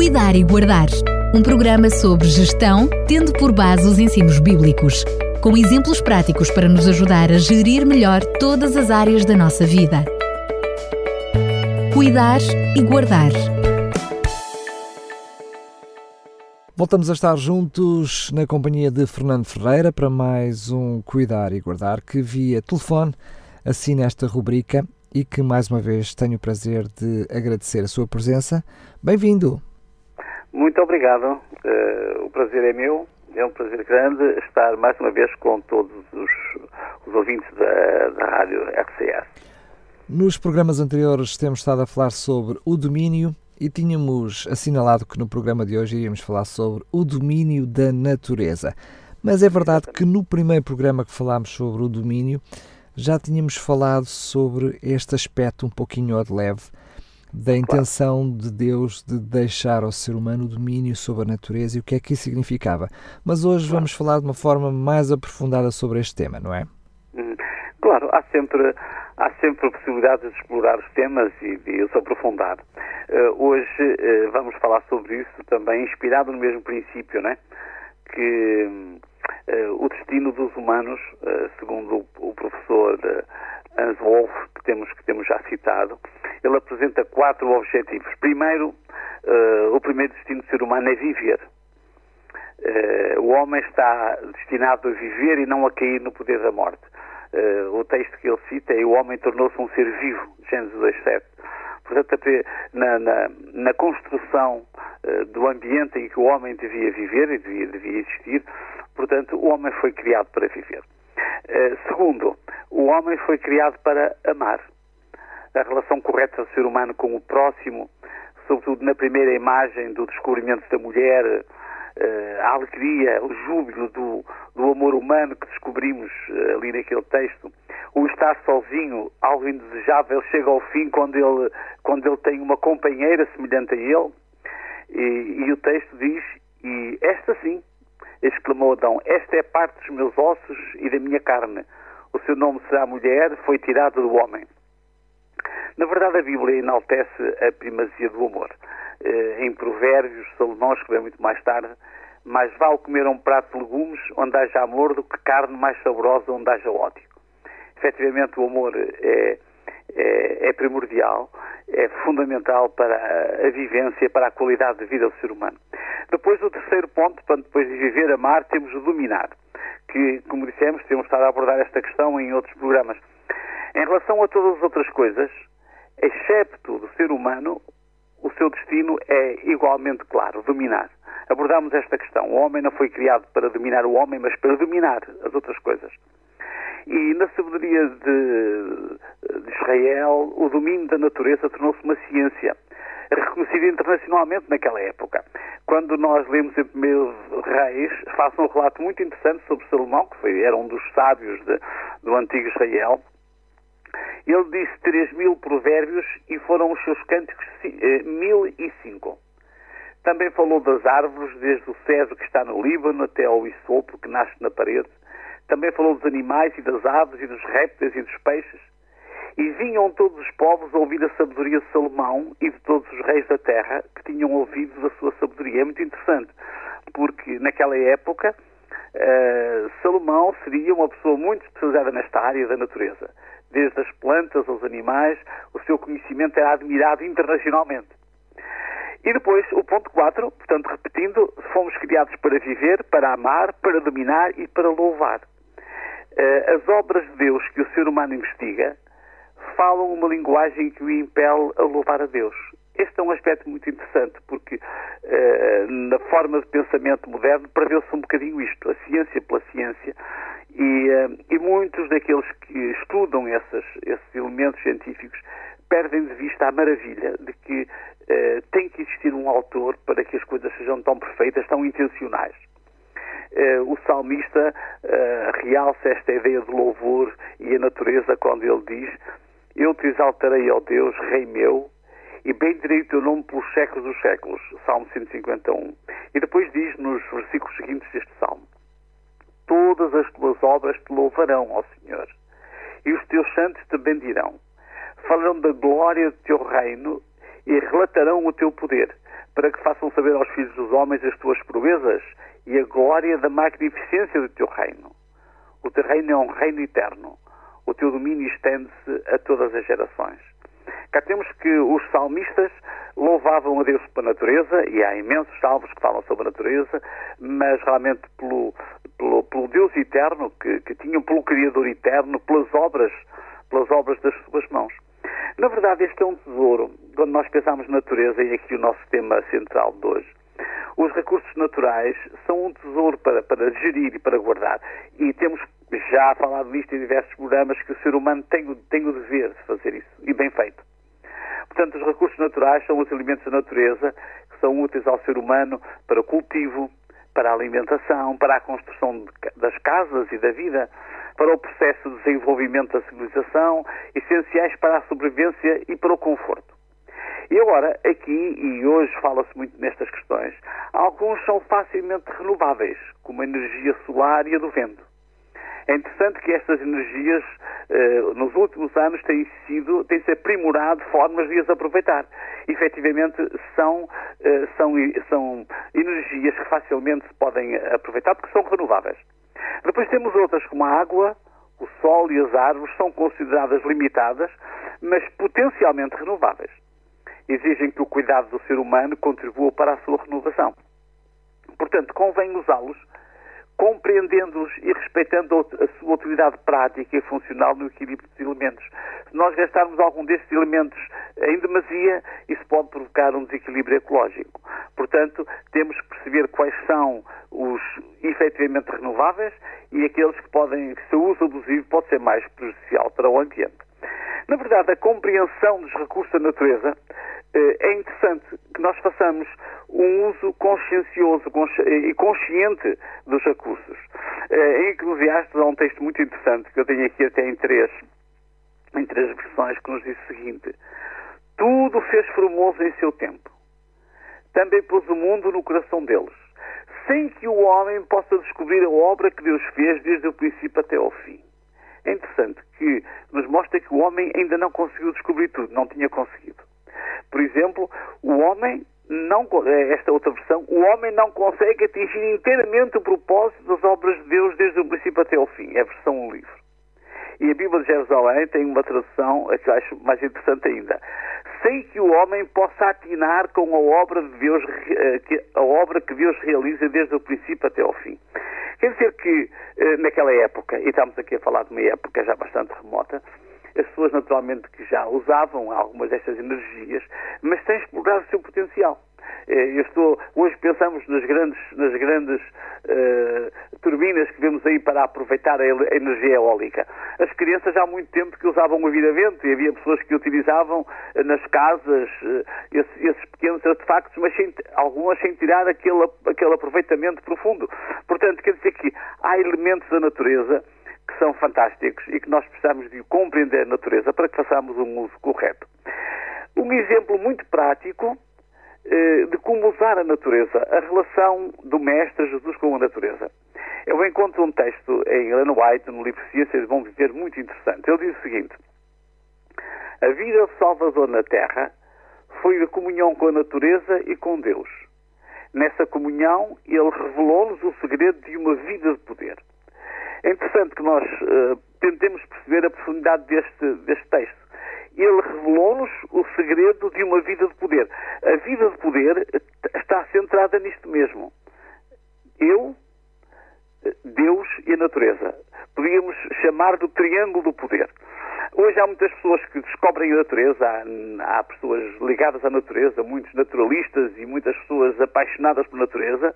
Cuidar e Guardar, um programa sobre gestão, tendo por base os ensinos bíblicos, com exemplos práticos para nos ajudar a gerir melhor todas as áreas da nossa vida. Cuidar e Guardar. Voltamos a estar juntos na companhia de Fernando Ferreira para mais um Cuidar e Guardar, que via telefone assina esta rubrica e que mais uma vez tenho o prazer de agradecer a sua presença. Bem-vindo! Muito obrigado, o prazer é meu, é um prazer grande estar mais uma vez com todos os ouvintes da Rádio RCS. Nos programas anteriores temos estado a falar sobre o domínio e tínhamos assinalado que no programa de hoje iríamos falar sobre o domínio da natureza. Mas é verdade que no primeiro programa que falámos sobre o domínio, já tínhamos falado sobre este aspecto um pouquinho ao de leve da intenção de Deus de deixar ao ser humano o domínio sobre a natureza e o que é que isso significava. Mas hoje vamos falar de uma forma mais aprofundada sobre este tema, não é? Claro, há sempre possibilidades de explorar os temas e de os aprofundar. Hoje vamos falar sobre isso também, inspirado no mesmo princípio, né? Que o destino dos humanos, segundo o professor Hans Wolff, que temos já citado, ele apresenta 4 objetivos. Primeiro, o primeiro destino do ser humano é viver. O homem está destinado a viver e não a cair no poder da morte. O texto que ele cita é: o homem tornou-se um ser vivo, Gênesis 2:7. Portanto, na construção do ambiente em que o homem devia viver e devia existir, portanto, o homem foi criado para viver. Segundo, o homem foi criado para amar. A relação correta do ser humano com o próximo, sobretudo na primeira imagem do descobrimento da mulher, a alegria, o júbilo do amor humano que descobrimos ali naquele texto, o estar sozinho, algo indesejável, chega ao fim quando ele tem uma companheira semelhante a ele. E o texto diz: e esta sim, exclamou Adão, esta é parte dos meus ossos e da minha carne, o seu nome será mulher, foi tirado do homem. Na verdade, a Bíblia enaltece a primazia do amor. Em Provérbios, Salomão escreveu muito mais tarde: mais vale comer um prato de legumes onde haja amor do que carne mais saborosa onde haja ódio. Efetivamente, o amor é primordial, é fundamental para a vivência, para a qualidade de vida do ser humano. Depois, o terceiro ponto, para depois de viver, amar, temos o dominar, que, como dissemos, temos estado a abordar esta questão em outros programas. Em relação a todas as outras coisas, excepto do ser humano, o seu destino é igualmente claro: dominar. Abordámos esta questão. O homem não foi criado para dominar o homem, mas para dominar as outras coisas. E na sabedoria de Israel, o domínio da natureza tornou-se uma ciência, reconhecida internacionalmente naquela época. Quando nós lemos em 1 Reis, faz um relato muito interessante sobre Salomão, que era um dos sábios do antigo Israel. Ele disse 3.000 provérbios e foram os seus cânticos 1.005. Também falou das árvores, desde o cedro que está no Líbano até ao isopo que nasce na parede. Também falou dos animais e das aves e dos répteis e dos peixes. E vinham todos os povos ouvir a sabedoria de Salomão e de todos os reis da terra que tinham ouvido da sua sabedoria. É muito interessante, porque naquela época Salomão seria uma pessoa muito especializada nesta área da natureza. Desde as plantas aos animais, o seu conhecimento era admirado internacionalmente. E depois, o ponto 4, portanto, repetindo, fomos criados para viver, para amar, para dominar e para louvar. As obras de Deus que o ser humano investiga falam uma linguagem que o impele a louvar a Deus. Este é um aspecto muito interessante, porque na forma de pensamento moderno perdeu-se um bocadinho isto, a ciência pela ciência. E muitos daqueles que estudam esses elementos científicos perdem de vista a maravilha de que tem que existir um autor para que as coisas sejam tão perfeitas, tão intencionais. O salmista realça esta ideia de louvor e a natureza quando ele diz: eu te exaltarei, ó Deus, Rei meu, e bendirei o teu nome pelos séculos dos séculos. Salmo 151. E depois diz nos versículos seguintes deste salmo: todas as tuas obras te louvarão, ó Senhor, e os teus santos te bendirão. Falarão da glória do teu reino e relatarão o teu poder, para que façam saber aos filhos dos homens as tuas proezas e a glória da magnificência do teu reino. O teu reino é um reino eterno. O teu domínio estende-se a todas as gerações. Cá temos que os salmistas louvavam a Deus pela natureza, e há imensos salmos que falam sobre a natureza, mas realmente pelo Deus eterno que tinham, pelo Criador eterno, pelas obras das suas mãos. Na verdade, este é um tesouro. Quando nós pensamos na natureza, e aqui o nosso tema central de hoje, os recursos naturais são um tesouro para gerir e para guardar. E temos já falado nisto em diversos programas, que o ser humano tem o dever de fazer isso, e bem feito. Portanto, os recursos naturais são os alimentos da natureza, que são úteis ao ser humano para o cultivo, para a alimentação, para a construção das casas e da vida, para o processo de desenvolvimento da civilização, essenciais para a sobrevivência e para o conforto. E agora, aqui e hoje fala-se muito nestas questões, alguns são facilmente renováveis, como a energia solar e a do vento. É interessante que estas energias, nos últimos anos, têm-se aprimorado formas de as aproveitar. Efetivamente, são energias que facilmente se podem aproveitar porque são renováveis. Depois temos outras, como a água, o sol e as árvores, são consideradas limitadas, mas potencialmente renováveis. Exigem que o cuidado do ser humano contribua para a sua renovação. Portanto, convém usá-los, compreendendo-os e respeitando a sua utilidade prática e funcional no equilíbrio dos elementos. Se nós gastarmos algum destes elementos em demasia, isso pode provocar um desequilíbrio ecológico. Portanto, temos que perceber quais são os efetivamente renováveis e aqueles que podem, que seu uso abusivo pode ser mais prejudicial para o ambiente. Na verdade, a compreensão dos recursos da natureza é interessante que nós façamos um uso consciencioso e consciente dos recursos. Em Eclesiastes há um texto muito interessante que eu tenho aqui até em três versões, que nos diz o seguinte: tudo fez formoso em seu tempo, também pôs o mundo no coração deles, sem que o homem possa descobrir a obra que Deus fez desde o princípio até ao fim. É interessante que nos mostra que o homem ainda não conseguiu descobrir tudo, não tinha conseguido. Por exemplo, esta outra versão, o homem não consegue atingir inteiramente o propósito das obras de Deus desde o princípio até ao fim. É a versão 1 livre. E a Bíblia de Jerusalém tem uma tradução, a que eu acho mais interessante ainda: sem que o homem possa atinar com a obra que Deus realiza desde o princípio até ao fim. Quer dizer que, naquela época, e estamos aqui a falar de uma época já bastante remota, as pessoas naturalmente que já usavam algumas destas energias, mas têm explorado o seu potencial. Hoje pensamos nas grandes turbinas que vemos aí para aproveitar a energia eólica. As crianças já há muito tempo que usavam o vira-vento, e havia pessoas que utilizavam nas casas esses pequenos artefactos, mas algumas sem tirar aquele aproveitamento profundo. Portanto, quer dizer que há elementos da natureza que são fantásticos e que nós precisamos de compreender a natureza para que façamos um uso correto. Um exemplo muito prático de como usar a natureza, a relação do Mestre Jesus com a natureza. Eu encontro um texto em Ellen White, no livro Ciências de Bom Viver, muito interessante. Ele diz o seguinte: a vida do Salvador na Terra foi a comunhão com a natureza e com Deus. Nessa comunhão, ele revelou-nos o segredo de uma vida de poder. É interessante que nós tentemos perceber a profundidade deste texto. Ele revelou-nos o segredo de uma vida de poder. A vida de poder está centrada nisto mesmo: eu, Deus e a natureza. Podíamos chamar do triângulo do poder. Hoje há muitas pessoas que descobrem a natureza, há pessoas ligadas à natureza, muitos naturalistas e muitas pessoas apaixonadas por natureza,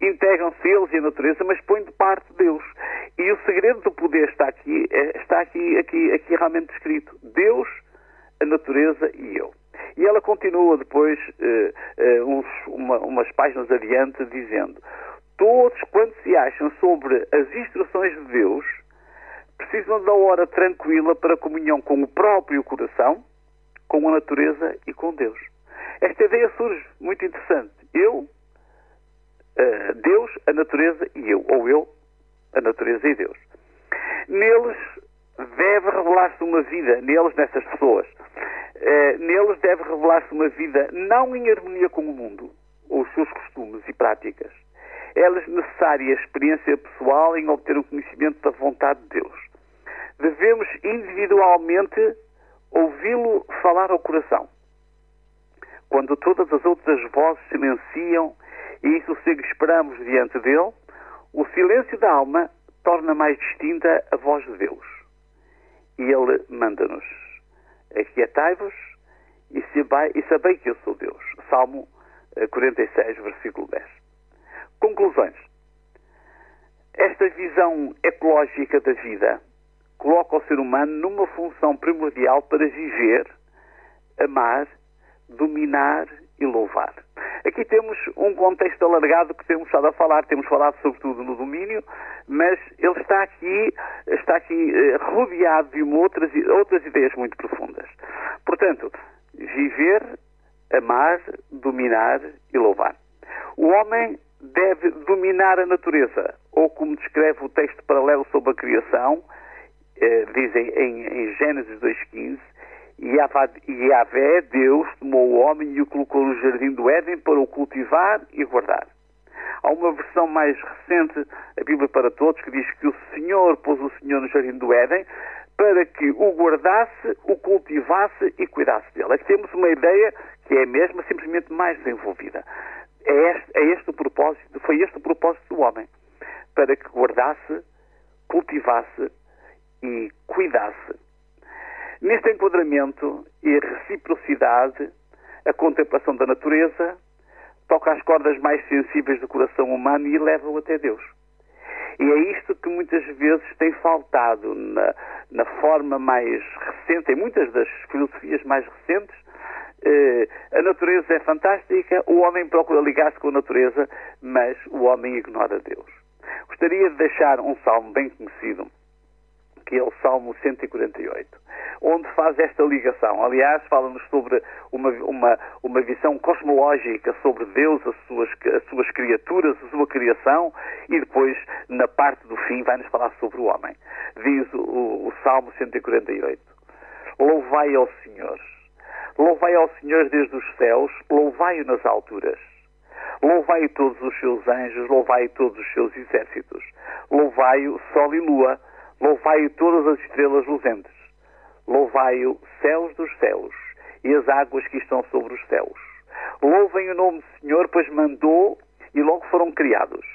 integram-se eles e a natureza, mas põem de parte Deus. E o segredo do poder está aqui realmente descrito: Deus, a natureza e eu. E ela continua depois, umas páginas adiante, dizendo: todos quantos se acham sobre as instruções de Deus precisam da hora tranquila para a comunhão com o próprio coração, com a natureza e com Deus. Esta ideia surge muito interessante: eu, Deus, a natureza e eu, ou eu, a natureza e Deus. Neles deve revelar-se uma vida, neles, nessas pessoas. neles deve revelar-se uma vida não em harmonia com o mundo, ou os seus costumes e práticas. É-lhes necessária a experiência pessoal em obter o conhecimento da vontade de Deus. Devemos individualmente ouvi-lo falar ao coração. Quando todas as outras vozes silenciam e em sossego esperamos diante dele, o silêncio da alma torna mais distinta a voz de Deus. E ele manda-nos: aquietai-vos e sabei que eu sou Deus. Salmo 46, versículo 10. Conclusões. Esta visão ecológica da vida coloca o ser humano numa função primordial para viver, amar, dominar e louvar. Aqui temos um contexto alargado que temos estado a falar, temos falado sobretudo no domínio, mas ele está aqui rodeado de outras ideias muito profundas. Portanto, viver, amar, dominar e louvar. O homem deve dominar a natureza, ou como descreve o texto paralelo sobre a criação, dizem em Gênesis 2,15, e Yahvé, Deus, tomou o homem e o colocou no jardim do Éden para o cultivar e guardar. Há uma versão mais recente, a Bíblia para Todos, que diz que o Senhor pôs o Senhor no jardim do Éden para que o guardasse, o cultivasse e cuidasse dele. Aqui temos uma ideia que é a mesma, simplesmente mais desenvolvida. É este o propósito, foi este o propósito do homem, para que guardasse, cultivasse e cuidasse. Neste enquadramento e reciprocidade, a contemplação da natureza toca as cordas mais sensíveis do coração humano e leva-o até Deus. E é isto que muitas vezes tem faltado na forma mais recente, em muitas das filosofias mais recentes. A natureza é fantástica, o homem procura ligar-se com a natureza, mas o homem ignora Deus. Gostaria de deixar um salmo bem conhecido, que é o Salmo 148, onde faz esta ligação. Aliás, fala-nos sobre uma visão cosmológica sobre Deus, as suas criaturas, a sua criação, e depois, na parte do fim, vai-nos falar sobre o homem. Diz o Salmo 148, louvai ao Senhor. Louvai ao Senhor desde os céus, louvai-o nas alturas. Louvai-o todos os seus anjos, louvai-o todos os seus exércitos. Louvai-o sol e lua, louvai-o todas as estrelas luzentes. Louvai-o céus dos céus e as águas que estão sobre os céus. Louvem o nome do Senhor, pois mandou e logo foram criados.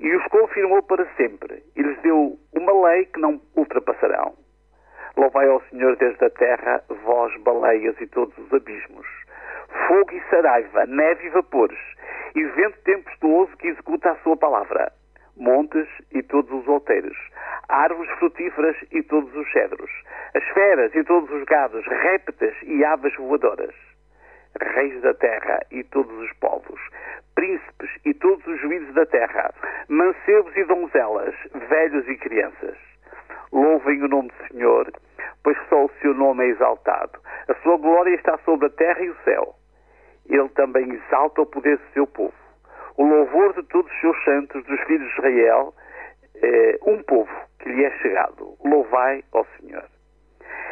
E os confirmou para sempre e lhes deu uma lei que não ultrapassarão. Louvai ao Senhor desde a terra, vós baleias e todos os abismos. Fogo e saraiva, neve e vapores, e vento tempestuoso que executa a sua palavra. Montes e todos os outeiros, árvores frutíferas e todos os cedros, as feras e todos os gados, répteis e aves voadoras, reis da terra e todos os povos, príncipes e todos os juízes da terra, mancebos e donzelas, velhos e crianças. Louvem o nome do Senhor, pois só o seu nome é exaltado. A sua glória está sobre a terra e o céu. Ele também exalta o poder do seu povo. O louvor de todos os seus santos, dos filhos de Israel, um povo que lhe é chegado. Louvai ao Senhor.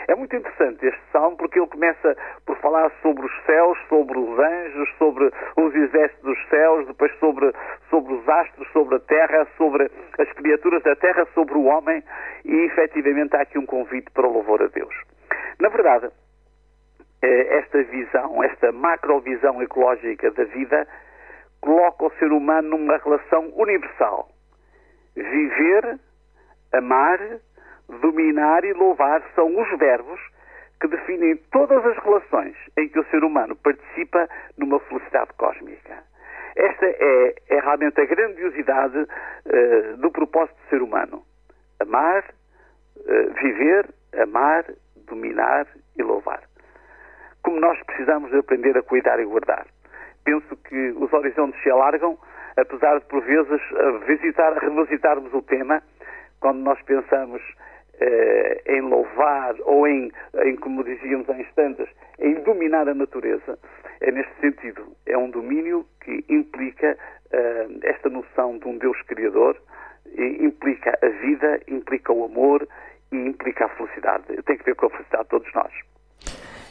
É muito interessante este salmo, porque ele começa por falar sobre os céus, sobre os anjos, sobre os exércitos dos céus, depois sobre os astros, sobre a terra, sobre as criaturas da terra, sobre o homem, e efetivamente há aqui um convite para o louvor a Deus. Na verdade, esta visão, esta macrovisão ecológica da vida, coloca o ser humano numa relação universal. Viver, amar, dominar e louvar são os verbos que definem todas as relações em que o ser humano participa numa felicidade cósmica. Esta é realmente a grandiosidade do propósito do ser humano. Amar, viver, amar, dominar e louvar. Como nós precisamos de aprender a cuidar e guardar. Penso que os horizontes se alargam, apesar de, por vezes, revisitarmos o tema, quando nós pensamos em louvar ou em, como dizíamos há instantes, em dominar a natureza. É neste sentido, é um domínio que implica esta noção de um Deus criador, e implica a vida, implica o amor e implica a felicidade. Tem que ver com a felicidade de todos nós.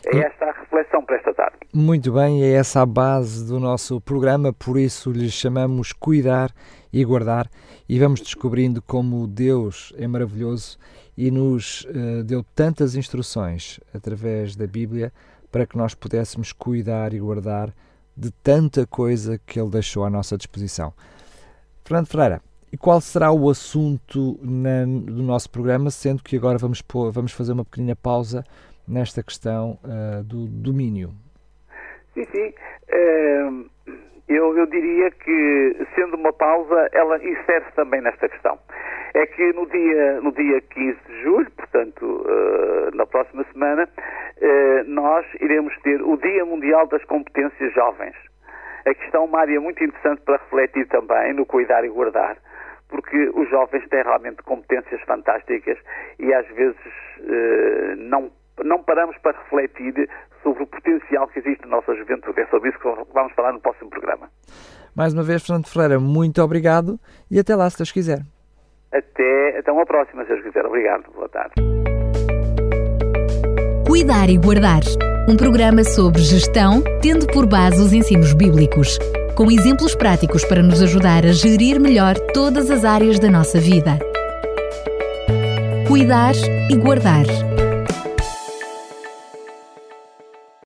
É essa a reflexão para esta tarde. Muito bem, é essa a base do nosso programa, por isso lhe chamamos Cuidar e Guardar, e vamos descobrindo como Deus é maravilhoso e nos deu tantas instruções através da Bíblia para que nós pudéssemos cuidar e guardar de tanta coisa que Ele deixou à nossa disposição. Fernando Ferreira, e qual será o assunto do nosso programa, sendo que agora vamos fazer uma pequenina pausa nesta questão do domínio? Sim. Eu diria que, sendo uma pausa, ela insere-se também nesta questão. É que no dia 15 de julho, portanto, na próxima semana, nós iremos ter o Dia Mundial das Competências Jovens. Aqui está uma área muito interessante para refletir também no cuidar e guardar, porque os jovens têm realmente competências fantásticas e às vezes não paramos para refletir sobre o potencial que existe na nossa juventude. É sobre isso que vamos falar no próximo programa. Mais uma vez, Fernando Ferreira, muito obrigado e até lá, se Deus quiser. Até uma próxima, se Deus quiser. Obrigado. Boa tarde. Cuidar e Guardar, um programa sobre gestão, tendo por base os ensinos bíblicos, com exemplos práticos para nos ajudar a gerir melhor todas as áreas da nossa vida. Cuidar e Guardar.